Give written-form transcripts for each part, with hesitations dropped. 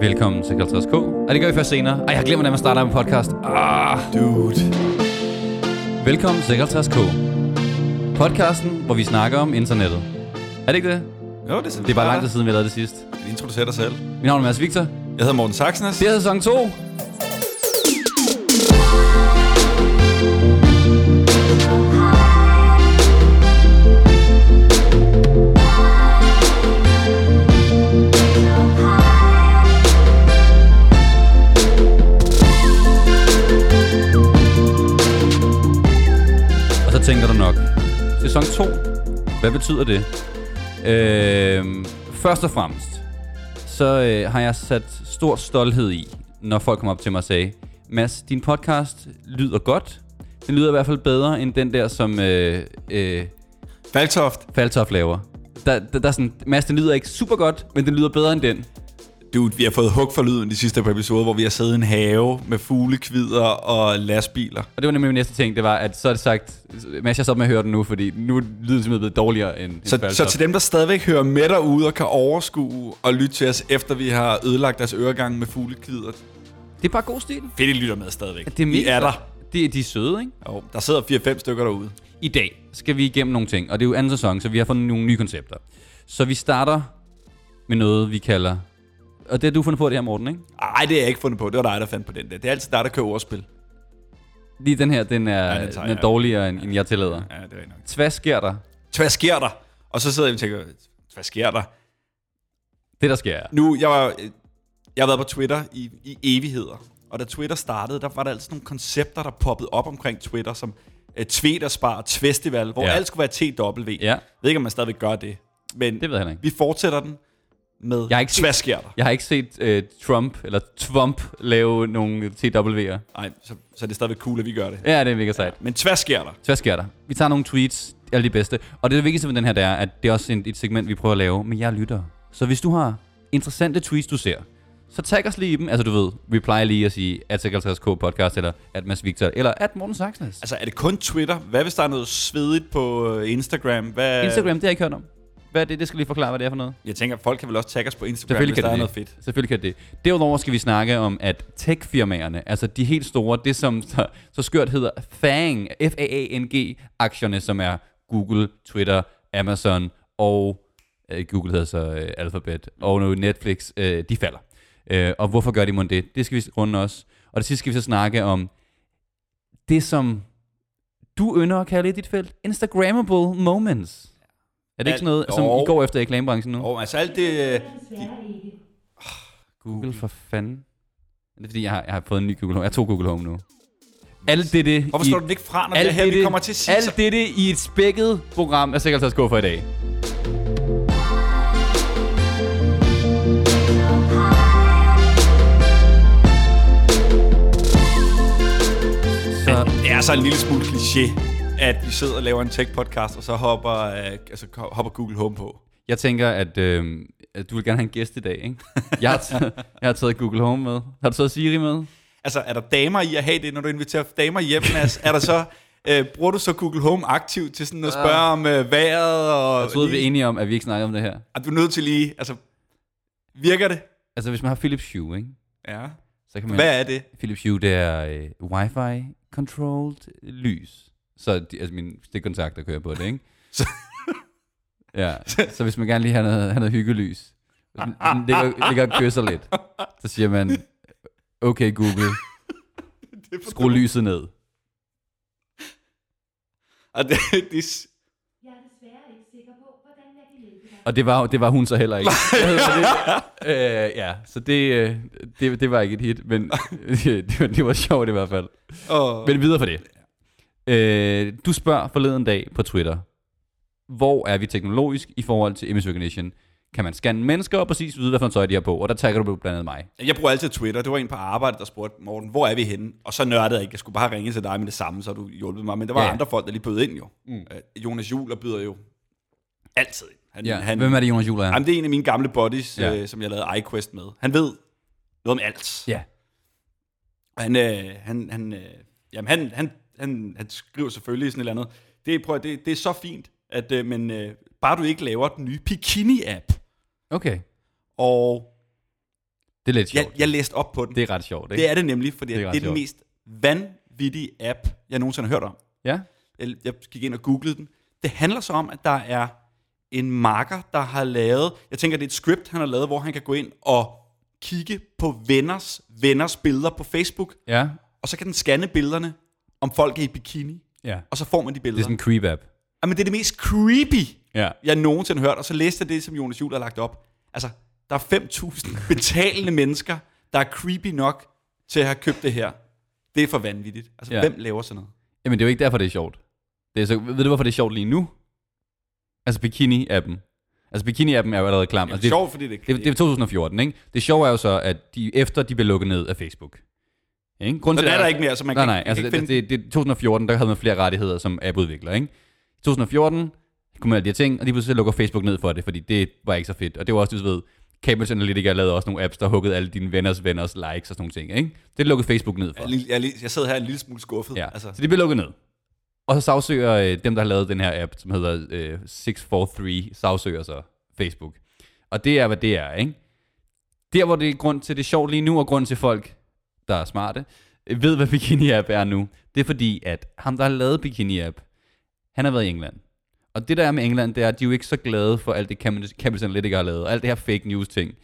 Velkommen til 50K. Og det gør vi først senere. Ej, jeg glemmer, hvordan man starter med podcast. Dude. Velkommen til 50K. Podcasten, hvor vi snakker om internettet. Er det ikke det? Jo, det er simpelthen. Det er bare lang tid siden, vi lavede det sidst. Vi introducerer dig selv. Mit navn er Mads Victor. Jeg hedder Morten Sachsnes. Det er sæson 2. Tænker du nok. Sæson 2. Hvad betyder det? Først og fremmest, så har jeg sat stor stolthed i, når folk kommer op til mig og sagde, Mads, din podcast lyder godt. Den lyder i hvert fald bedre end den der, som Faltoft laver. Der er sådan, Mads, den lyder ikke super godt, men den lyder bedre end den. Dude, vi har fået hug for lyden de sidste par episoder, hvor vi har siddet i en have med fuglekvider og lastbiler. Og det var nemlig min næste ting, det var, at så er det sagt, Mads, jeg stoppe med at høre den nu, fordi nu er lyden simpelthen blevet dårligere end så til dem, der stadigvæk hører med derude og kan overskue og lytte til os, efter vi har ødelagt deres øregang med fuglekvider. Det er bare god stil. Fedt, I lytter med stadigvæk. Det er der. De er søde, ikke? Jo, der sidder 4-5 stykker derude. I dag skal vi igennem nogle ting, og det er jo anden sæson, så vi har fundet nogle nye koncepter. Så vi starter med noget, vi kalder... Og det har du fundet på det her, Morten, ikke? Nej, det har jeg ikke fundet på. Det var dig, der fandt på den der. Det er altid dig, der kører ordspil. Lige den her, den er dårligere, end jeg tillader. Ja, det er nok. Hvad sker der? Hvad sker der? Og så sidder jeg og tænker, hvad sker der? Det, der sker, ja. Nu, jeg har været på Twitter i evigheder. Og da Twitter startede, der var der altid nogle koncepter, der poppede op omkring Twitter, som Twitterspar, Tvestival, hvor alt skulle være TW. Ja. Jeg ved ikke, om man stadigvæk gør det. Men det ved jeg ikke. Vi fortsætter den. Med tvæskjerter. Jeg har ikke set Trump eller Twump lave nogle TW'er. Nej, så er det stadigvæk cool, at vi gør det. Ja, det er mega sejt. Ja, men tvæskjerter. Vi tager nogle tweets, alle de bedste. Og det vigtigste ved den her, der er, at det er også et segment, vi prøver at lave. Men jeg lytter. Så hvis du har interessante tweets, du ser, så tag os lige i dem. Altså du ved, reply lige og sige, at 56K podcast, eller at Mads Victor, eller at Morten Sachsnes. Altså er det kun Twitter? Hvad hvis der er noget svedigt på Instagram? Instagram, det har jeg ikke hørt om. Hvad er det? Det skal lige forklare, hvad det er for noget. Jeg tænker, folk kan vel også tagge os på Instagram, hvis der er noget fedt. Selvfølgelig kan det. Derudover skal vi snakke om, at tech-firmaerne, altså de helt store, det som så skørt hedder FAANG, F-A-A-N-G-aktierne, som er Google, Twitter, Amazon og Google hedder så Alphabet, og nu Netflix, de falder. Og hvorfor gør de mon det? Det skal vi runde også. Og det sidste skal vi så snakke om det, som du ynder at kalde i dit felt, Instagrammable moments. Er det ikke sådan noget, som I går efter i reklamebranchen nu? Jo, altså alt det... Google for fanden. Det er fordi, jeg har fået en ny Google Home. Jeg har 2 Google Home nu. Alt det... Hvorfor slår du den ikke fra, når det her, vi kommer til at sige? Alt det i et spækket program er sikkert at gå for i dag. Det er så en lille smule kliché, at vi sidder og laver en tech-podcast, og så hopper Google Home på. Jeg tænker, at du vil gerne have en gæst i dag, ikke? Jeg har taget Google Home med. Har du taget Siri med? Altså, er der damer i at have det, når du inviterer damer hjem, Mads? Er der så, bruger du så Google Home aktivt til sådan at spørge om vejret? Og jeg troede, vi er enige om, at vi ikke snakker om det her. Er du nødt til lige, altså, virker det? Altså, hvis man har Philips Hue, ikke? Ja. Så kan man, hvad er det? Philips Hue, det er Wi-Fi-controlled lys. Så min stikkontakter kører på det, ikke? Ja, så hvis man gerne lige har noget hyggelys, ligger og kysser lidt, så siger man, okay Google, skru lyset ned. Og jeg er desværre ikke sikker på, hvordan jeg kan hjælpe dig. Og det var hun så heller ikke. Det var ikke et hit, men det var sjovt i hvert fald. Men videre for det. Du spørger forleden dag på Twitter, hvor er vi teknologisk i forhold til image recognition? Kan man scanne mennesker og præcis vide, hvad for en tøj de har på? Og der tagger du blandt andet mig. Jeg bruger altid Twitter. Det var en på arbejde, der spurgte, Morten, hvor er vi henne? Og så nørdede jeg ikke. Jeg skulle bare ringe til dig med det samme, så du hjulpet mig. Men der var andre folk, der lige bød ind jo. Jonas Juler byder jo altid ind. Hvem er det, Jonas Juler? Jamen, det er en af mine gamle buddies, som jeg lavede iQuest med. Han ved noget om alt. Ja. Han skriver selvfølgelig sådan et eller andet. Det er så fint, at men bare du ikke laver den nye Pikini-app, Okay. Og det er lidt sjovt. Jeg læste op på den. Det er ret sjovt, ikke? Det er det nemlig, fordi det er den mest vanvittige app, jeg nogensinde har hørt om. Ja. Jeg gik ind og googlede den. Det handler så om, at der er en makker, der har lavet... Jeg tænker, det er et script, han har lavet, hvor han kan gå ind og kigge på venners billeder på Facebook. Ja. Og så kan den scanne billederne, om folk er i bikini. Ja. Og så får man de billeder. Det er sådan en creep-app. Jamen, det er det mest creepy, jeg nogensinde har hørt. Og så læste jeg det, som Jonas Juler har lagt op. Altså, der er 5.000 betalende mennesker, der er creepy nok til at have købt det her. Det er for vanvittigt. Altså, hvem laver sådan noget? Jamen, det er jo ikke derfor, det er sjovt. Det er så, ved du, hvorfor det er sjovt lige nu? Altså, Pikini-appen. Altså, Pikini-appen er jo allerede klam. Altså, det er sjovt, fordi det er 2014, ikke? Det sjove er jo så, at de, efter de blev lukket ned af Facebook... Ikke? Så det er der ikke mere, så man kan ikke altså, finde... det 2014, der havde man flere rettigheder som appudvikler, ikke? I 2014 kunne man alle de her ting, og lige pludselig lukker Facebook ned for det, fordi det var ikke så fedt. Og det var også, du ved, Cambridge Analytica lavede også nogle apps, der huggede alle dine venners likes og sådan nogle ting, ikke? Det lukkede Facebook ned for. Jeg sidder her en lille smule skuffet. Ja. Altså. Så det blev lukket ned. Og så sagsøger dem, der har lavet den her app, som hedder 643, sagsøger så Facebook. Og det er, hvad det er, ikke? Der, hvor det er grund til det sjovt lige nu, og grund til folk... der er smarte, ved hvad Bikini-app er nu. Det er fordi, at ham, der har lavet Bikini-app, han har været i England. Og det, der er med England, det er, at de er jo ikke så glade for alt det, Cambridge Analytica har lavet, og alt det her fake news-ting.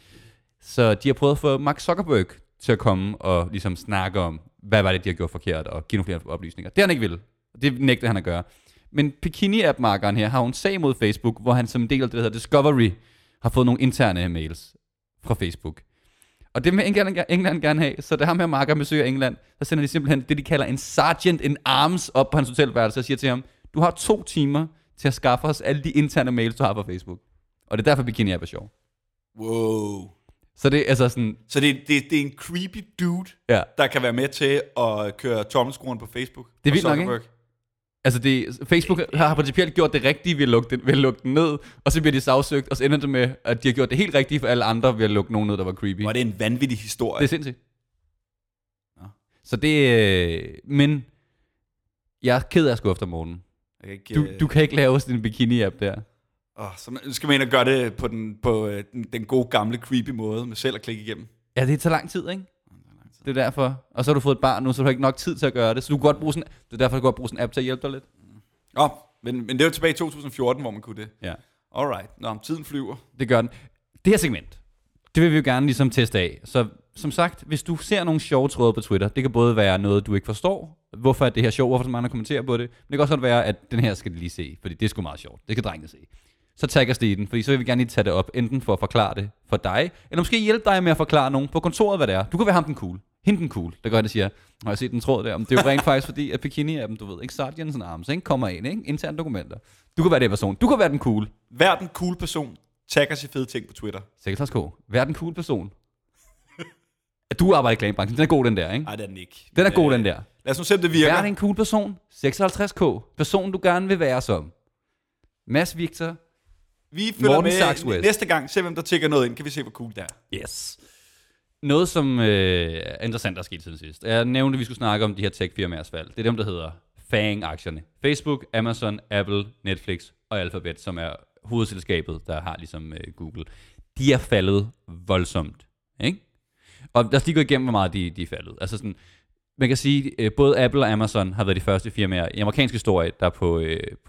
Så de har prøvet at få Mark Zuckerberg til at komme og ligesom snakke om, hvad var det, de har gjort forkert, og give nogle flere oplysninger. Det han ikke ville. Det nægter han at gøre. Men Bikini-app-markeren her har jo en sag mod Facebook, hvor han som en del af det, der hedder Discovery, har fået nogle interne mails fra Facebook. Og det vil England gerne have, så det ham her marker besøger England, så sender de simpelthen det, de kalder en sergeant in arms op på hans hotelværelse og siger til ham, du har 2 timer til at skaffe os alle de interne mails, du har på Facebook. Og det er derfor Bikini App er sjov. Wow. Så det er altså sådan... Så det er en creepy dude, der kan være med til at køre tommelskruen på Facebook. Det er vildt nok, ikke? Altså Facebook har principielt gjort det rigtige ved at lukke den ned, og så bliver de sagsøgt, og så ender det med, at de har gjort det helt rigtige for alle andre ved at lukke nogen ned, der var creepy. Var det en vanvittig historie? Det er sindssygt. Ja. Så det... Men... Jeg er ked af at skuffe dig, Morten. Du kan ikke lave sådan en bikini-app der. Så skal man ind og gøre det på den gode, gamle, creepy måde, med selv at klikke igennem. Ja, det er så lang tid, ikke? Det er derfor. Og så har du fået et barn nu, så du har ikke nok tid til at gøre det. Så du kan godt bruge sådan, det er derfor, du kan godt bruge sådan en app til at hjælpe dig lidt. Men det var tilbage i 2014, hvor man kunne det. Ja. Alright. Nå, tiden flyver. Det gør den. Det her segment, det vil vi jo gerne ligesom teste af. Så som sagt, hvis du ser nogle sjove tråde på Twitter, det kan både være noget, du ikke forstår. Hvorfor er det her sjovt? Hvorfor så mange kommenterer på det? Men det kan også være, at den her skal de lige se, fordi det er sgu meget sjovt. Det kan drengene se. Så tag os det i den, fordi så vil vi gerne lige tage det op, enten for at forklare det for dig, eller måske hjælpe dig med at forklare nogen på kontoret, hvad det er. Du kan være ham den cool. Henten cool, der gør det, siger, har jeg set den tråd der, men det er jo rent faktisk fordi, at Bikini-appen, du ved, ikke Sargent's arms, ikke, kommer ind, ikke, interne dokumenter. Du kan være den person, du kan være den cool. Vær den cool person, tag os i fede ting på Twitter. Sikkert også vær den cool person. Du arbejder i reklamebranchen, den er god den der, ikke? Nej, den er ikke. Den er god den der. Lad os nu se, det virker. Vær den cool person, 56K, personen du gerne vil være som. Mads Victor. Vi følger Morten med Sachsnes. Næste gang, se hvem der tjekker noget ind, kan vi se hvor cool det er. Yes. Noget, som er interessant, der er sket siden sidst. Jeg nævnte, at vi skulle snakke om de her tech-firmaers fald. Det er dem, der hedder FAANG-aktierne. Facebook, Amazon, Apple, Netflix og Alphabet, som er hovedselskabet, der har ligesom Google. De er faldet voldsomt, ikke? Og der er lige gået igennem, hvor meget de er faldet. Altså sådan, man kan sige, både Apple og Amazon har været de første firmaer i amerikansk historie, der på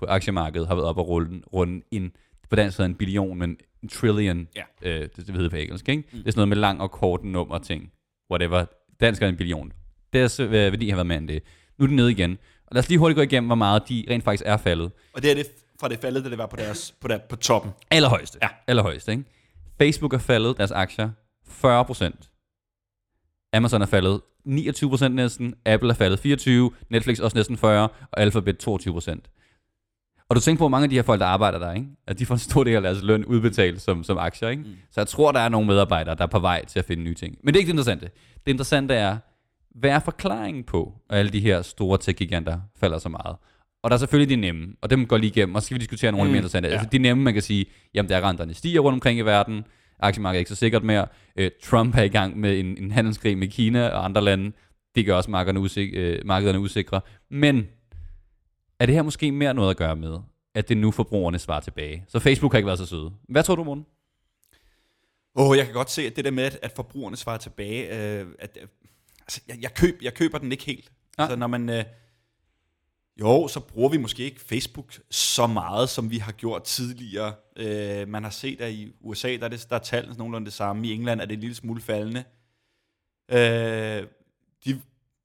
aktiemarkedet har været op og runde ind. På dansk hedder en billion, men en trillion, det hedder på engelsk, ikke? Mm. Det er sådan noget med lang og kort nummer ting, whatever. Dansk er en billion. Deres værdi har været mere end det. Nu er det nede igen. Og lad os lige hurtigt gå igennem, hvor meget de rent faktisk er faldet. Og det er det fra det faldet, da det var på deres på toppen. Allerhøjeste. Ja, allerhøjeste, ikke? Facebook er faldet deres aktier 40%. Amazon er faldet 29% næsten. Apple er faldet 24%. Netflix også næsten 40%. Og Alphabet 22%. Og du tænker på, mange af de her folk, der arbejder der, ikke? At de får en stor del af deres løn udbetalt som aktier, ikke? Mm. Så jeg tror, der er nogle medarbejdere, der er på vej til at finde nye ting. Men det er ikke det interessante. Det interessante er, hvad er forklaringen på, at alle de her store tech-giganter falder så meget? Og der er selvfølgelig de nemme, og dem går lige igennem, og så skal vi diskutere nogle mere interessante. Ja. Altså de nemme, man kan sige, jamen der er renterne stiger rundt omkring i verden, aktiemarkedet er ikke så sikkert mere, Trump er i gang med en handelskrig med Kina og andre lande, det gør også markederne usikre, men... Er det her måske mere noget at gøre med, at det nu forbrugerne svarer tilbage? Så Facebook har ikke været så søde. Hvad tror du, Morten? Jeg kan godt se, at det der med, at forbrugerne svarer tilbage, altså, jeg køber den ikke helt. Ja. Altså, når man... så bruger vi måske ikke Facebook så meget, som vi har gjort tidligere. Man har set, at i USA, der er tallene nogenlunde det samme. I England er det en lille smule faldende. De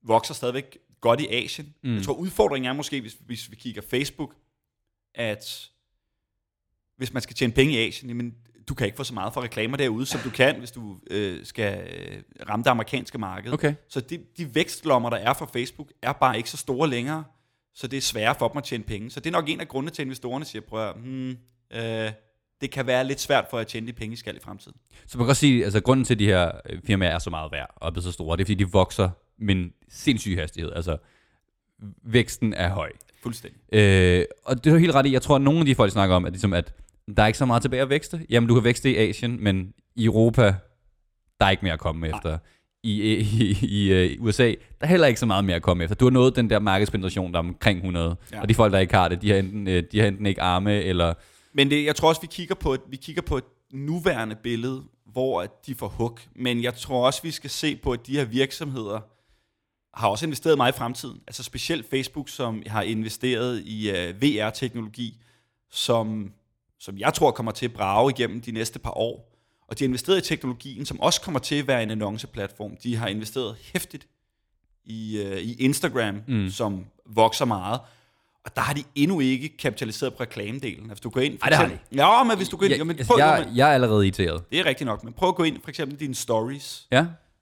vokser stadigvæk godt i Asien. Mm. Jeg tror, udfordringen er måske, hvis vi kigger Facebook, at hvis man skal tjene penge i Asien, jamen, du kan ikke få så meget fra reklamer derude, som du kan, hvis du skal ramme det amerikanske marked. Okay. Så de vækstlommer, der er fra Facebook, er bare ikke så store længere. Så det er sværere for dem at tjene penge. Så det er nok en af grundene til, at investorerne siger, det kan være lidt svært for at tjene de penge, I skal i fremtiden. Så man kan også sige, altså grunden til, at de her firmaer er så meget værd og er blevet så store, det er, fordi de vokser med en sindssyg hastighed. Altså, væksten er høj. Fuldstændig. Og det er helt ret i, jeg tror, at nogle af de folk snakker om, at, ligesom, at der er ikke så meget tilbage at vækste. Jamen, du kan vækste i Asien, men i Europa, der er ikke mere at komme efter. I USA, der er heller ikke så meget mere at komme efter. Du har nået den der markedspenetration, der er omkring 100, og de folk, der ikke har det, de har enten ikke arme, eller... Men jeg tror også, vi kigger på et nuværende billede, hvor de får hug, men jeg tror også, vi skal se på, at de her virksomheder har også investeret meget i fremtiden. Altså specielt Facebook, som har investeret i VR-teknologi, som jeg tror kommer til at brage igennem de næste par år. Og de har investeret i teknologien, som også kommer til at være en annonceplatform. De har investeret hæftigt i Instagram, som vokser meget. Og der har de endnu ikke kapitaliseret på reklamedelen. Altså, du går ind... Jeg er allerede irriteret. Det er rigtigt nok, men prøv at gå ind for eksempel dine stories,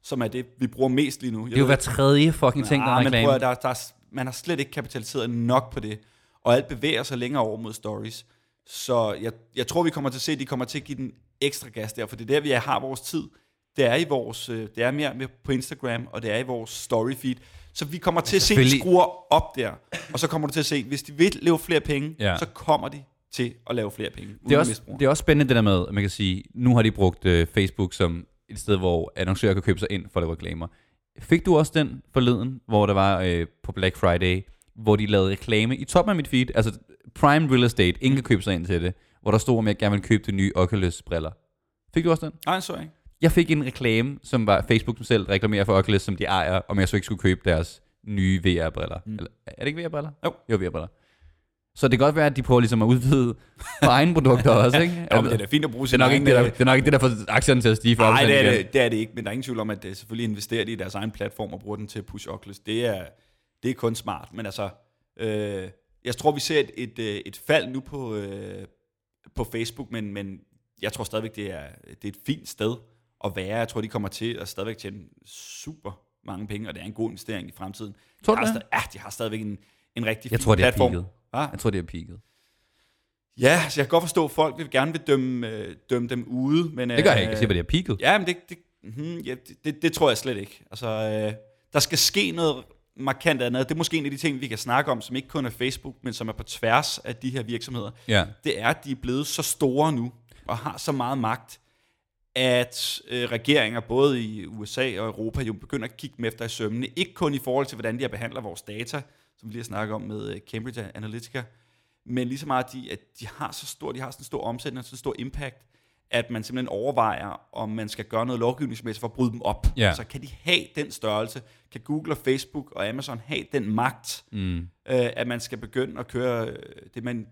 som er det, vi bruger mest lige nu. Det er jo hver tredje fucking ting, der er reklame. Man har slet ikke kapitaliseret nok på det. Og alt bevæger sig længere over mod stories. Så jeg tror, vi kommer til at se, at de kommer til at give den ekstra gas der, for det er der, vi har vores tid. Det er mere på Instagram, og det er i vores story feed. Så vi kommer til at se, at skruer op der, og så kommer du til at se, hvis de vil lave flere penge, så kommer de til at lave flere penge. Det er også spændende det der med, at man kan sige, nu har de brugt Facebook som et sted, hvor annoncører kan købe sig ind for at lave reklamer. Fik du også den forleden, hvor der var på Black Friday, hvor de lavede reklame i toppen af mit feed, altså prime real estate, ingen kan købe sig ind til det, hvor der stod, om jeg gerne ville købe de nye Oculus-briller. Fik du også den? Nej, så ikke. Jeg fik en reklame, som var Facebook selv reklamerer for Oculus, som de ejer, om jeg så ikke skulle købe deres nye VR-briller. Mm. Eller, er det ikke VR-briller? Jo, VR-briller. Så det kan godt være, at de prøver ligesom at udvide egne produkter også, ikke? Ja, men det er fint at bruge sin egen... Det er nok ikke det, der får aktierne til at stige for. Nej, det er det ikke, men der er ingen tvivl om, at det selvfølgelig investerer de i deres egen platform og bruger den til at pushe Oculus. Det er kun smart, men altså... jeg tror, vi ser et fald nu på Facebook, men jeg tror stadigvæk, det er et fint sted at være. Jeg tror, de kommer til at stadigvæk tjene super mange penge, og det er en god investering i fremtiden. Tror du det? Ja, de har stadigvæk en rigtig fin platform. Jeg tror, det er peaket. Ja, så jeg kan godt forstå, at folk vil gerne vil dømme dem ude. Men, det gør jeg ikke. Jeg siger, at det er peaket. Ja, men det tror jeg slet ikke. Altså, der skal ske noget markant andet. Det er måske en af de ting, vi kan snakke om, som ikke kun er Facebook, men som er på tværs af de her virksomheder. Ja. Det er, at de er blevet så store nu, og har så meget magt, at regeringer både i USA og Europa jo begynder at kigge med efter i sømmene. Ikke kun i forhold til, hvordan de behandler vores data, som vi lige har snakket om med Cambridge Analytica, men lige så meget, de har sådan en stor omsætning og sådan en stor impact, at man simpelthen overvejer, om man skal gøre noget lovgivningsmæssigt for at bryde dem op. Yeah. Så kan de have den størrelse? Kan Google og Facebook og Amazon have den magt, at man skal begynde at køre det, man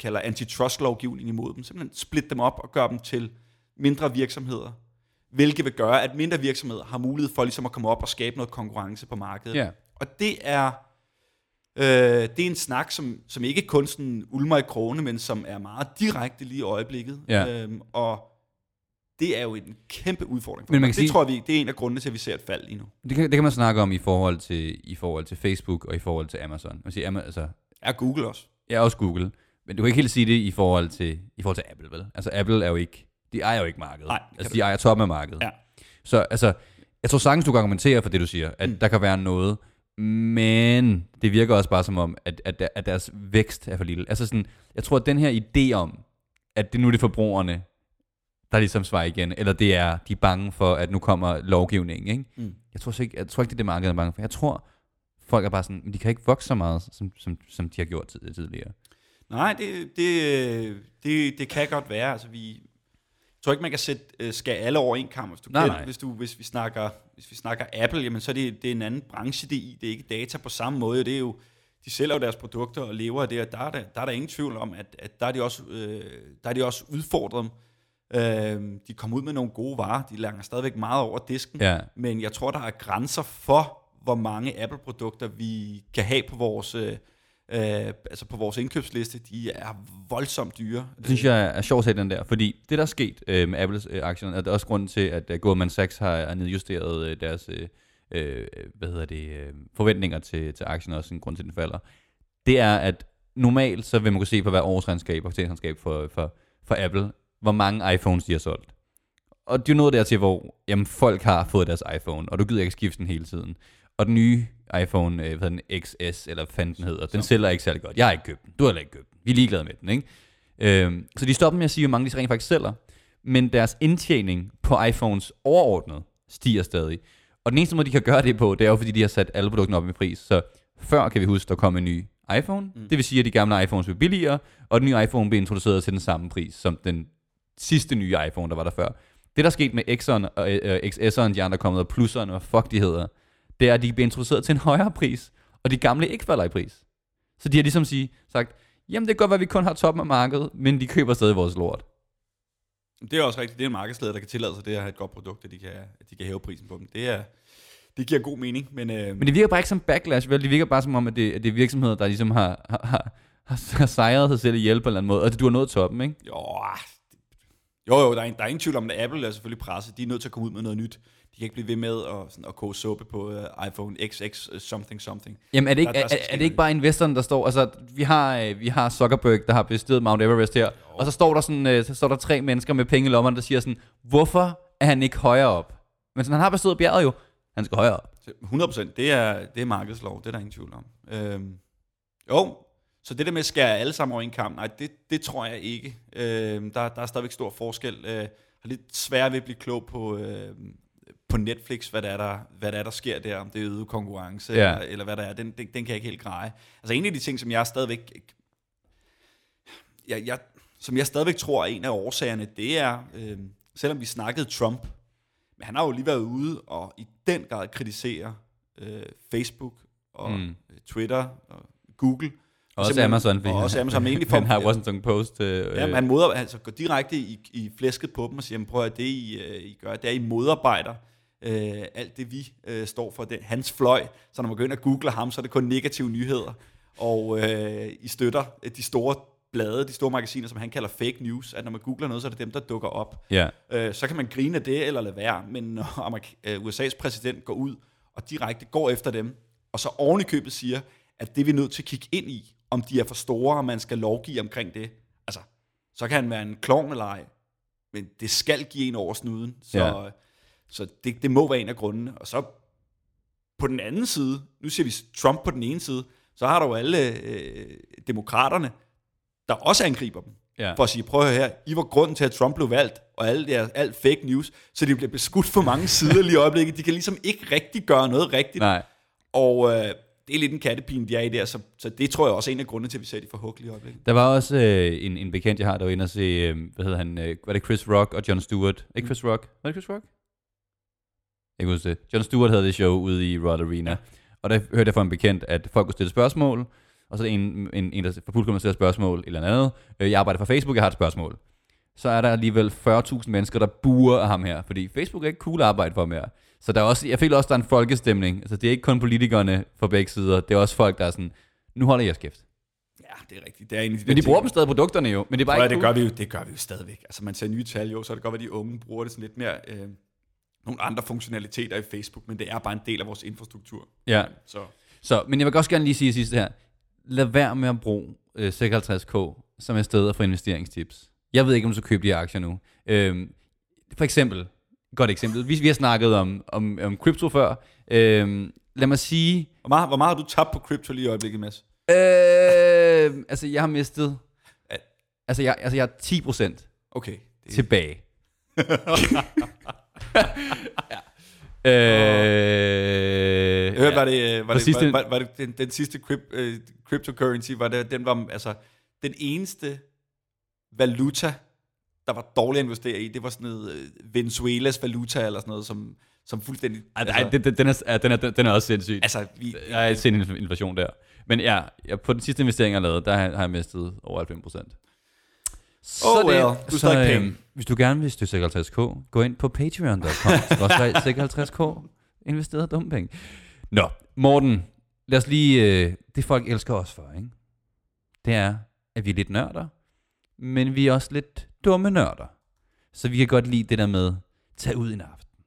kalder antitrust-lovgivning imod dem? Simpelthen splitte dem op og gøre dem til mindre virksomheder, hvilket vil gøre, at mindre virksomheder har mulighed for ligesom at komme op og skabe noget konkurrence på markedet. Yeah. Og det er en snak, som ikke kun sådan ulmer i krogene, men som er meget direkte lige i øjeblikket. Ja. Og det er jo en kæmpe udfordring for mig. Det er en af grundene til, at vi ser et fald lige nu. Det kan man snakke om i forhold til Facebook og i forhold til Amazon. Man siger, altså, er Google også? Ja, også Google. Men du kan ikke helt sige det i forhold til Apple, vel? Altså Apple er jo ikke... De ejer jo ikke markedet. Nej, altså de ejer toppen af markedet. Ja. Så altså, jeg tror sagtens, du kan argumentere for det, du siger. At der kan være noget... Men det virker også bare som om, at deres vækst er for lille. Altså sådan, jeg tror, at den her idé om, at det nu er det forbrugerne, der ligesom svarer igen, eller de er bange for, at nu kommer lovgivningen, ikke? Mm. Jeg tror ikke, det er det markedet, der er bange for. Jeg tror, folk er bare sådan, men de kan ikke vokse så meget, som de har gjort tidligere. Nej, det kan godt være. Altså, vi... tror ikke man kan sætte skal alle over en kamp, hvis du kan. Hvis vi snakker Apple, jamen så er det er en anden branche, det er ikke data på samme måde. Det er jo de sælger jo deres produkter og lever af det, og der er ingen tvivl om, at der er de også udfordret. De kommer ud med nogle gode varer, de langer stadigvæk meget over disken, ja. Men jeg tror, der er grænser for, hvor mange Apple-produkter vi kan have på vores, altså på vores indkøbsliste. De er voldsomt dyre. Det synes jeg er sjovt at den der, fordi det, der er sket med Apples aktierne, er det også grunden til, at Goldman Sachs har nedjusteret deres forventninger til aktierne, også en grund til, den falder. Det er, at normalt, så vil man kunne se på hver årsregnskab og kvartalsregnskab for Apple, hvor mange iPhones de har solgt. Og det er noget der til, hvor jamen, folk har fået deres iPhone, og du gider ikke skifte den hele tiden. Og den nye iPhone, hvad hedder den, XS, eller hvad den hedder, den sælger ikke særlig godt. Jeg har ikke købt den, du har heller ikke købt den. Vi er ligeglade med den, ikke? Så de stopper med at sige, hvor mange de rent faktisk sælger, men deres indtjening på iPhones overordnet stiger stadig. Og den eneste måde, de kan gøre det på, det er jo, fordi de har sat alle produkterne op i pris. Så før, kan vi huske, der kom en ny iPhone. Det vil sige, at de gamle iPhones blev billigere, og den nye iPhone blev introduceret til den samme pris, som den sidste nye iPhone, der var der før. Det, der skete med X'eren og XS'eren, de andre kommet, og Plus'eren, og fuck de hedder, det er, at de bliver introduceret til en højere pris, og de gamle ikke falder i pris. Så de har ligesom sagt, jamen det kan godt være, vi kun har toppen af markedet, men de køber stadig vores lort. Det er også rigtigt. Det er en markedsleder, der kan tillade sig det at have et godt produkt, at de kan hæve prisen på dem. Det giver god mening, men det virker bare ikke som backlash, vel? Det virker bare som om, at det er virksomheder, der ligesom har sejret sig selv ihjel på en eller anden måde, og det duer noget toppen, ikke? Jo, der er ingen tvivl om, at Apple er selvfølgelig presset. De er nødt til at komme ud med noget nyt. De kan ikke blive ved med at koge suppe på iPhone XX something. Jamen er det ikke bare investoren, der står... Altså, vi har Zuckerberg, der har besteget Mount Everest her, og så står der så står der tre mennesker med penge i lommerne, der siger sådan, hvorfor er han ikke højere op? Men sådan, han har besteget bjerget jo. Han skal højere op. 100%, det er markedslov. Det er der ingen tvivl om. Så det der med at skære alle sammen over en kamp, nej, det tror jeg ikke. Der er stadigvæk stor forskel. Jeg har lidt svært ved at blive klog på Netflix, hvad der sker der, om det er øget konkurrence, eller hvad der er. Den kan jeg ikke helt greje. Altså en af de ting, som jeg stadigvæk... Som jeg stadigvæk tror er en af årsagerne, det er, selvom vi snakkede Trump, men han har jo lige været ude og i den grad kritisere Facebook og Twitter og Google, Også Amazon, egentlig for... Han har Washington Post... Ja, han moder, altså, går direkte i flæsket på dem og siger, prøv at det, I gør, det er, I modarbejder alt det, vi står for. Det, hans fløj, så når man går ind og googler ham, så er det kun negative nyheder. Og I støtter de store blade, de store magasiner, som han kalder fake news, at når man googler noget, så er det dem, der dukker op. Yeah. Så kan man grine af det eller lade være, men når USA's præsident går ud og direkte går efter dem, og så oven i købet siger, at det vi er nødt til at kigge ind i, om de er for store, og man skal lovgive omkring det. Altså, så kan han være en klovn eller ej, men det skal give en over snuden, så det må være en af grundene. Og så på den anden side, nu siger vi Trump på den ene side, så har der jo alle demokraterne, der også angriber dem, for at sige, prøv at høre her, I var grunden til, at Trump blev valgt, og alt fake news, så de bliver beskudt for mange sider lige i øjeblikket. De kan ligesom ikke rigtig gøre noget rigtigt. Nej. Og... det er lidt en kattepine, de er i der, så det tror jeg også er en af grundene til, at vi ser de forhuggelige øjeblik. Der var også en bekendt, jeg har, der var inde og se, hvad hedder han, var det Chris Rock og Jon Stewart? Ikke Chris Rock? Var det Chris Rock? Jeg kan huske det. Jon Stewart havde det show ude i Royal Arena, og der hørte jeg fra en bekendt, at folk kunne stille spørgsmål, og så er en der fra publikum, der stiller spørgsmål, eller andet. Jeg arbejder for Facebook, jeg har et spørgsmål. Så er der alligevel 40.000 mennesker, der buer af ham her, fordi Facebook er ikke cool at arbejde for mere. Så der er også, jeg føler også, der er en folkestemning. Altså det er ikke kun politikerne fra begge sider, det er også folk, der er sådan, nu holder jeg kæft. Ja, det er rigtigt. Det er egentlig, men de bruger dem stadig, produkterne jo, men det er bare ikke cool. Det gør vi jo stadigvæk. Altså man ser nye tal jo, så det kan godt være, de unge bruger det sådan lidt mere, nogle andre funktionaliteter i Facebook, men det er bare en del af vores infrastruktur. Ja, så men jeg vil også gerne lige sige sidst det her. Lad være med at bruge 56K som et sted for investeringstips. Jeg ved ikke, om du skal købe de her aktier nu. For eksempel, godt eksempel, vi har snakket om krypto før. Lad mig sige... Hvor meget har du tabt på krypto lige i øjeblikket, Mads? Altså, jeg har mistet... Altså, jeg har 10% tilbage. Var det den sidste cryptocurrency, var det den eneste... valuta, der var dårligt at investere i. Det var sådan noget Venezuelas valuta eller sådan noget, som fuldstændig... den er også sindssygt. Altså, jeg har set en inflation der. Men ja, på den sidste investering, jeg lavede, der har jeg mistet over 90%. Hvis du gerne vil støtte 56K, gå ind på patreon.com. 56K investeret dumme penge. Nå, Morten, lad os lige... det folk elsker os for, ikke? Det er, at vi er lidt nørder, men vi er også lidt dumme nørder. Så vi kan godt lide det der med, tage ud en aften.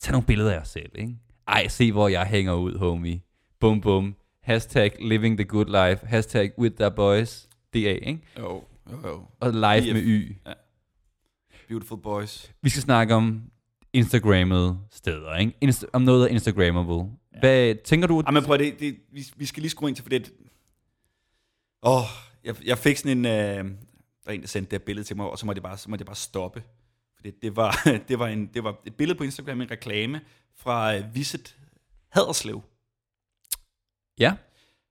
Tag nogle billeder af os selv, ikke? Ej, se hvor jeg hænger ud, homie. Bum bum. Hashtag living the good life. Hashtag with the boys. DA, ikke? Jo. Og live med Y. Ja. Beautiful boys. Vi skal snakke om Instagrammede steder, ikke? Om noget af Instagrammable. Ja. Hvad tænker du? Jamen prøv det vi skal lige skrue ind til, for det... Jeg fik sådan en... der er en, der sendte det billede til mig, og så måtte jeg bare stoppe. For det var et billede på Instagram, en reklame fra Visit Haderslev. Ja.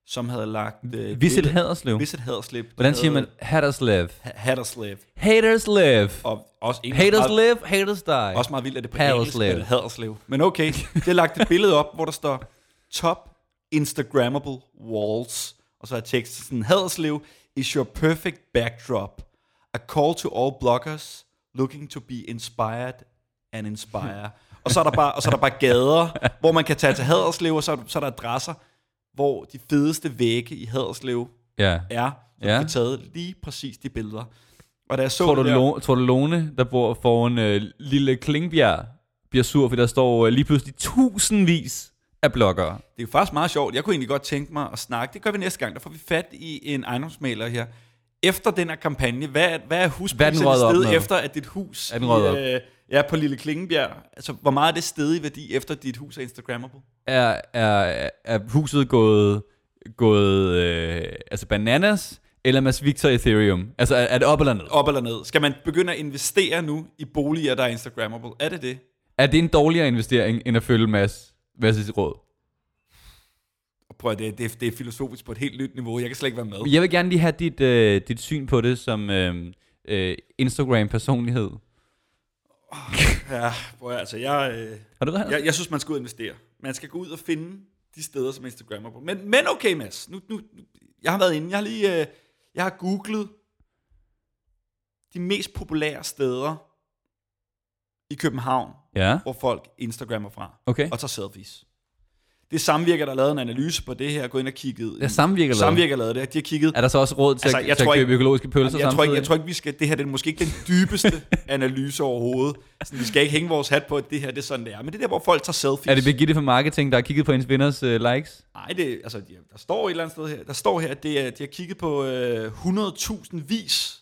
Som havde lagt... Visit Haderslev? Visit Haderslev. Hvordan siger man Haderslev? Haderslev. Haderslev. Haderslev, haters dig. Også meget vildt, at det på engelsk Haderslev. Men okay, det har lagt et billede op, hvor der står Top Instagrammable Walls. Og så er teksten sådan, Haderslev is your perfect backdrop. A call to all bloggers looking to be inspired and inspire. og så er der bare gader, hvor man kan tage til Haderslev, og så er der adresser, hvor de fedeste vægge i Haderslev er, som kan tage lige præcis de billeder. Og da jeg så tror du Lone, der bor foran Lille Klingbjerg, bliver sur, for der står lige pludselig tusindvis af bloggere. Det er jo faktisk meget sjovt. Jeg kunne egentlig godt tænke mig at snakke. Det gør vi næste gang. Der får vi fat i en ejendomsmægler her. Efter den her kampagne, hvad er husprisen steget efter, at dit hus på Lille Klingebjerg? Altså, hvor meget er det steget i værdi, efter dit hus er Instagrammable? Er huset gået altså bananas, eller Mads Victor Ethereum? Altså, er det op eller ned? Op eller ned. Skal man begynde at investere nu i boliger, der er Instagrammable? Er det det? Er det en dårligere investering, end at følge Mads' råd? Prøv, det er filosofisk på et helt nyt niveau. Jeg kan slet ikke være med. Jeg vil gerne lige have dit syn på det som Instagram-personlighed. Ja, prøv, altså jeg synes, man skal ud og investere. Man skal gå ud og finde de steder, som Instagram er på. Men okay, Mads. Nu, jeg har været inde. Jeg har googlet de mest populære steder i København, hvor folk Instagrammer fra, og tager selfies. Det er Samvirke, der lavede en analyse på det her, og gå ind og kiggede. Ja, Samvirke lavede det. De har kigget. Er der så også råd til at købe økologiske pølser samtidig? Jeg tror ikke, vi skal. Det her det er måske ikke den dybeste analyse overhovedet. Sådan, vi skal ikke hænge vores hat på, at det her det er sådan det er. Men det er der, hvor folk tager selfies. Er det Birgitte fra marketing, der har kigget på ens vinders likes? Nej, der står et eller andet sted her. Der står her, at de har kigget på 100.000 vis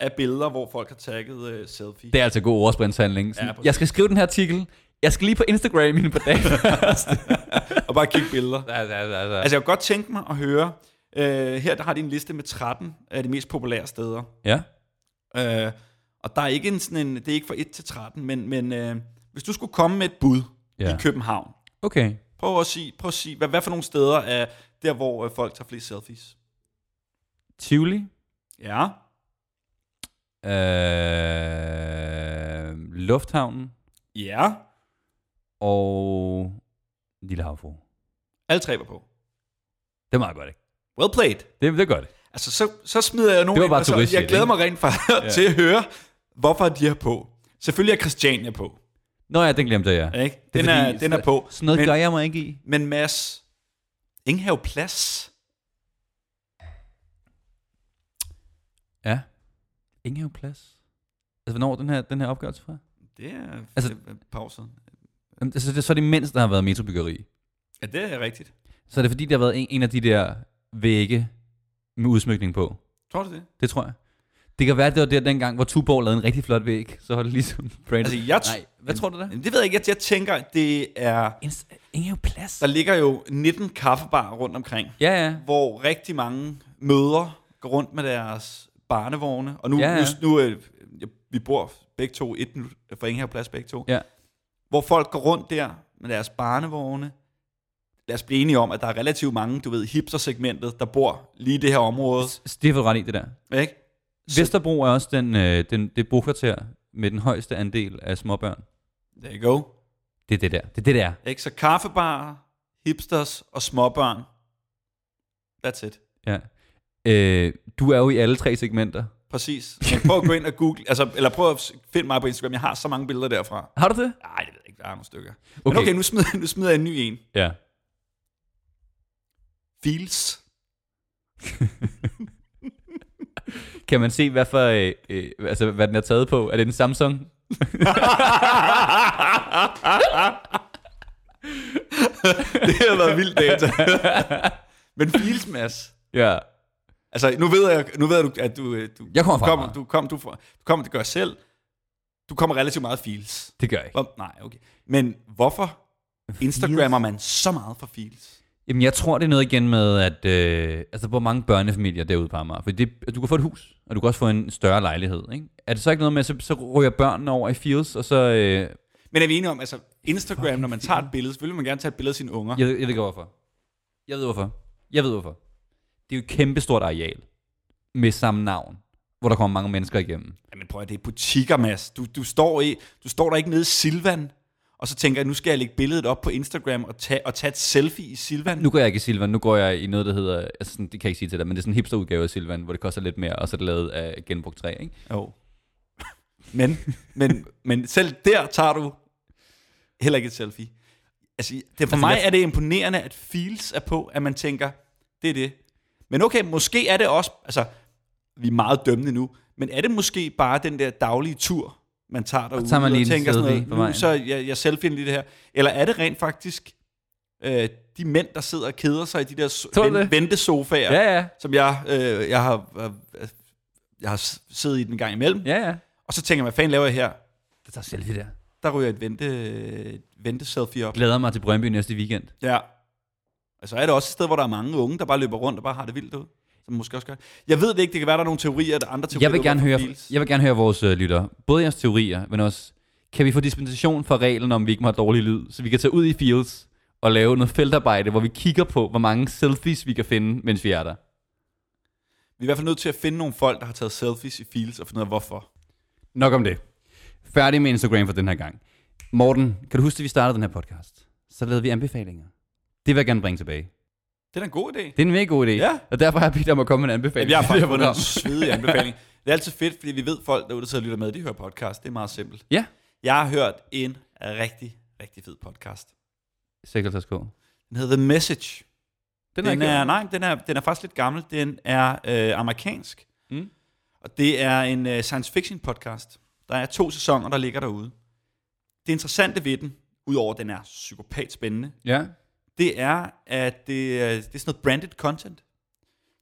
af billeder, hvor folk har tagget selfie. Det er altså god overspringshandling. Ja, jeg skal skrive den her artikel. Jeg skal lige på Instagram inden på dagen og bare kigge billeder. Da. Altså jeg kunne godt tænke mig at høre, her der har de en liste med 13 af de mest populære steder. Ja. Og der er ikke det er ikke fra 1 til 13, men hvis du skulle komme med et bud i København. Okay. Prøv at sige, hvad for nogle steder er der, hvor folk tager flest selfies? Tivoli. Ja. Lufthavnen. Ja. Og Lille Havfru. Alle tre var på. Det er meget godt, ikke? Well played. Det er godt. Altså, så smider jeg nogen ind, og så, jeg glæder mig rent faktisk til at høre, hvorfor de er på. Selvfølgelig er Christiania på. Nå ja, den glemte jeg. Ikke? Den er på. Sådan noget gør jeg mig ikke i. Men Mads, ingen have plads. Ja. Ingen have plads. Altså, hvornår er den her opgørelse fra? Det er altså, pausen. Altså, så er det mindst, der har været metrobyggeri. Ja, det er rigtigt. Så er det fordi, der har været en af de der vægge med udsmykning på. Tror du det? Det tror jeg. Det kan være, at det var der dengang, hvor Tuborg lavede en rigtig flot væg. Så var det ligesom brand. Altså, nej, hvad tror du der? Det ved jeg ikke. Jeg tænker, det er... Ingen jo plads. Der ligger jo 19 kaffebarer rundt omkring. Ja. Hvor rigtig mange møder går rundt med deres barnevogne. Og nu vi bor begge to, et minut for ingen her plads begge to. Ja. Hvor folk går rundt der med deres barnevogne. Lad os blive enige om, at der er relativt mange, du ved, hipstersegmentet, der bor lige i det her område. Det er ret i det der. Ikke? Vesterbro er også det brokvarter med den højeste andel af småbørn. There you go. Det er det der. Det er det der. Ikke så kaffebarer, hipsters og småbørn. That's it. Ja. Du er jo i alle tre segmenter. Præcis. Men prøv at gå ind og google, altså, eller prøv at finde mig på Instagram. Jeg har så mange billeder derfra. Har du det? Nej, det ved jeg ikke. Der er nogle stykker. Okay, men okay, nu smider jeg en ny en. Ja. Feels. Kan man se, hvad for altså, hvad den er taget på? Er det en Samsung? Det har været vildt data. Men Feels, Mads. Ja. Altså, nu ved jeg, at du jeg kommer fra. Du kommer, det gør jeg selv. Du kommer relativt meget Feels. Det gør jeg ikke. Nej, okay. Men hvorfor Instagrammer man så meget for Feels? Jamen, jeg tror, det er noget igen med, at altså, hvor mange børnefamilier derude på Amager. Fordi du kan få et hus, og du kan også få en større lejlighed, ikke? Er det så ikke noget med, at så ryger børnene over i Feels, og så... Men er vi enige om, altså, Instagram, når man tager et billede, så vil man gerne tage et billede af sine unger. Jeg ved hvorfor. Det er jo et kæmpestort areal med samme navn, hvor der kommer mange mennesker igennem. Jamen prøv at det er butikker, Mads. Du står der ikke nede i Silvan, og så tænker jeg, nu skal jeg lægge billedet op på Instagram og tage et selfie i Silvan. Nu går jeg ikke i Silvan, nu går jeg i noget, der hedder, altså sådan, det kan jeg ikke sige til dig, men det er sådan en hipsterudgave af Silvan, hvor det koster lidt mere, og så er det lavet af genbrugt træ, ikke? Jo. Men selv der tager du heller ikke et selfie. Altså, for mig er det imponerende, at Feels er på, at man tænker, det er det. Men okay, måske er det også, altså, vi er meget dømmende nu, men er det måske bare den der daglige tur, man tager derude og tænker sådan noget, nu så jeg selfie'en lige det her. Eller er det rent faktisk de mænd, der sidder og keder sig i de der ventesofaer, ja. Som jeg har siddet i den gang imellem, ja. Og så tænker man, hvad fanden laver jeg her? Der tager selfie der. Der ryger et venteselfie op. Glæder mig til Brøndby næste weekend. Ja. Og så er det også et sted, hvor der er mange unge, der bare løber rundt og bare har det vildt ud. Som måske også gør. Jeg ved det ikke, det kan være, der er nogle teorier, der andre teorier. Jeg vil gerne høre vores lyttere. Både jeres teorier, men også, kan vi få dispensation fra reglen, om vi ikke må have dårlig lyd, så vi kan tage ud i Feels og lave noget feltarbejde, hvor vi kigger på, hvor mange selfies vi kan finde, mens vi er der. Vi er i hvert fald nødt til at finde nogle folk, der har taget selfies i Feels og finde ud af, hvorfor. Nok om det. Færdig med Instagram for den her gang. Morten, kan du huske, at vi startede den her podcast? Så lavede vi anbefalinger. Det vil jeg gerne bringe tilbage. Det er en god idé. Det er en mega god idé. Ja. Og derfor har jeg bedt om at komme med en anbefaling. Jeg har faktisk fundet en svedig anbefaling. Det er altid fedt, fordi vi ved folk derude, der sidder og lytter med, de hører podcast. Det er meget simpelt. Ja. Jeg har hørt en rigtig, rigtig fed podcast. 56K. Den hedder The Message. Den er faktisk lidt gammel. Den er amerikansk. Mm. Og det er en science fiction podcast. Der er 2 sæsoner, der ligger derude. Det interessante ved den, udover at den er psykopat spændende, ja, det er, at det er sådan noget branded content.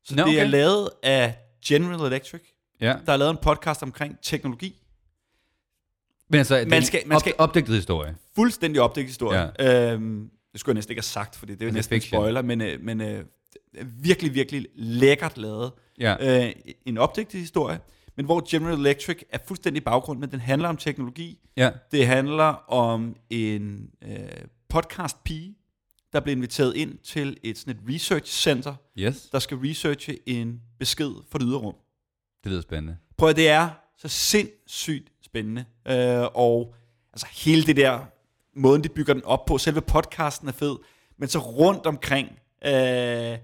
Så no, okay. Det er lavet af General Electric, ja, der har lavet en podcast omkring teknologi. Men altså, man skal opdigtet historie. Fuldstændig opdigtet historie. Ja. Det skulle jeg næsten ikke have sagt, for det er næsten en spoiler, men virkelig, virkelig lækkert lavet. Ja. En opdigtet historie, men hvor General Electric er fuldstændig baggrund, men den handler om teknologi. Ja. Det handler om en podcast-pige, der blev inviteret ind til et research center, yes, der skal researche en besked for det ydre rum. Det lyder spændende. Prøv at det er så sindssygt spændende. Og altså hele det der, måden de bygger den op på, selve podcasten er fed, men så rundt omkring, er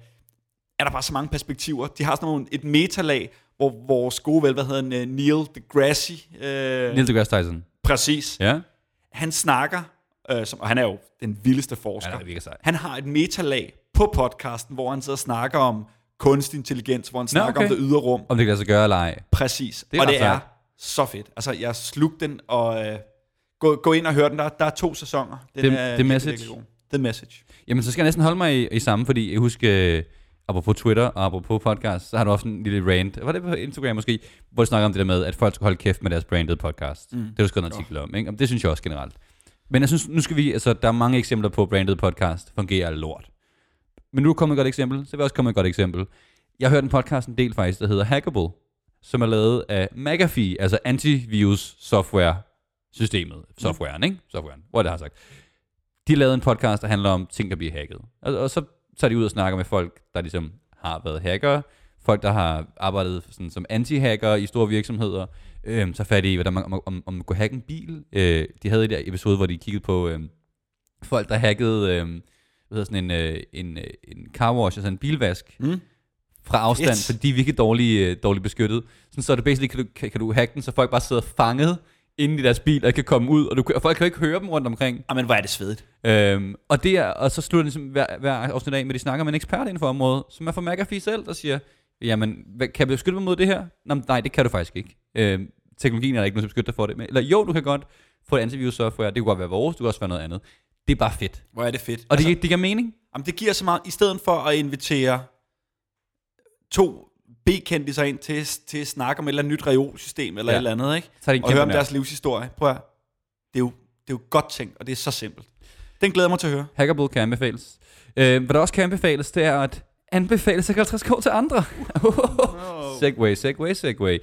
der bare så mange perspektiver. De har sådan et metalag, hvor vores gode vel, hvad hedder han, Neil deGrasse... Neil deGrasse Tyson. Præcis. Ja. Han snakker... og han er jo den vildeste forsker. Ja, han har et metalag på podcasten, hvor han sidder og snakker om kunstig intelligens, hvor han snakker om det ydre rum. Om det kan lade sig gøre eller ej. Præcis. Det er så fedt. Altså, jeg slugte den, og gå ind og hør den. Der er 2 sæsoner. The Message. Jamen, så skal jeg næsten holde mig i samme, fordi jeg husker, apropos Twitter og apropos podcast, så har du også en lille rant. Var det på Instagram måske? Hvor du snakker om det der med, at folk skal holde kæft med deres branded podcast. Mm. Det har du skrevet en artikel om, ikke? Det synes jeg også generelt. Men jeg synes, nu skal vi, altså der er mange eksempler på branded podcast, fungerer lort. Men nu er kommet et godt eksempel, så vil jeg også komme et godt eksempel. Jeg hørte en podcast en del faktisk, der hedder Hackable, som er lavet af McAfee, altså antivirus software-systemet. Softwaren, ikke? Softwaren, hvor det har sagt. De lavede en podcast, der handler om ting, der bliver hacket. Og så tager de ud og snakker med folk, der ligesom har været hackere, folk, der har arbejdet sådan, som anti-hacker i store virksomheder, så fat i, hvordan man, om man kunne hacke en bil. De havde et der episode, hvor de kiggede på folk, der hackede en car wash, altså en bilvask, fra afstand, yes, fordi vi ikke er dårligt beskyttet. Sådan, så er det basically, kan du hacke den, så folk bare sidder fanget inden i deres bil, og kan komme ud, og folk kan jo ikke høre dem rundt omkring. Jamen, hvor er det svedigt. Og så slutter de hver afsnit af med, de snakker med en ekspert inden for området, som er fra McAfee selv, der siger, jamen, kan jeg beskytte mig mod det her? Nej, det kan du faktisk ikke. Teknologien er der ikke noget, som beskytter dig for det. Men, eller jo, du kan godt få et antivirussoftware, det kunne godt være vores, det kunne også være noget andet. Det er bare fedt. Hvor er det fedt. Og altså, det giver mening. Jamen, det giver så meget, i stedet for at invitere 2 B-kendiser ind til at snakke om et eller andet nyt reolsystem, eller et eller andet, ikke? Og høre om deres livshistorie. Prøv at høre. Det er jo godt tænkt, og det er så simpelt. Den glæder mig til at høre. Hackable kan anbefales. Hvad der også kan anbefales, det er at anbefale 56K til andre. Segway.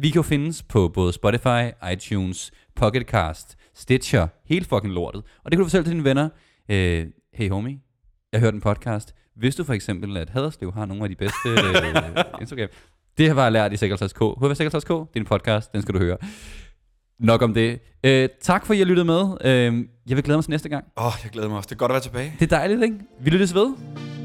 Vi kan jo findes på både Spotify, iTunes, Pocketcast, Stitcher, hele fucking lortet. Og det kan du fortælle til dine venner. Hey homie, jeg hørte en podcast. Hvis du for eksempel, at Haderslev har nogle af de bedste Instagram. Det har jeg lært i 56K. HV 56K, det er en podcast, den skal du høre. Nok om det. Tak for, at I har lyttet med. Jeg vil glæde mig til næste gang. Jeg glæder mig også. Det er godt at være tilbage. Det er dejligt, ikke? Vi lyttes ved.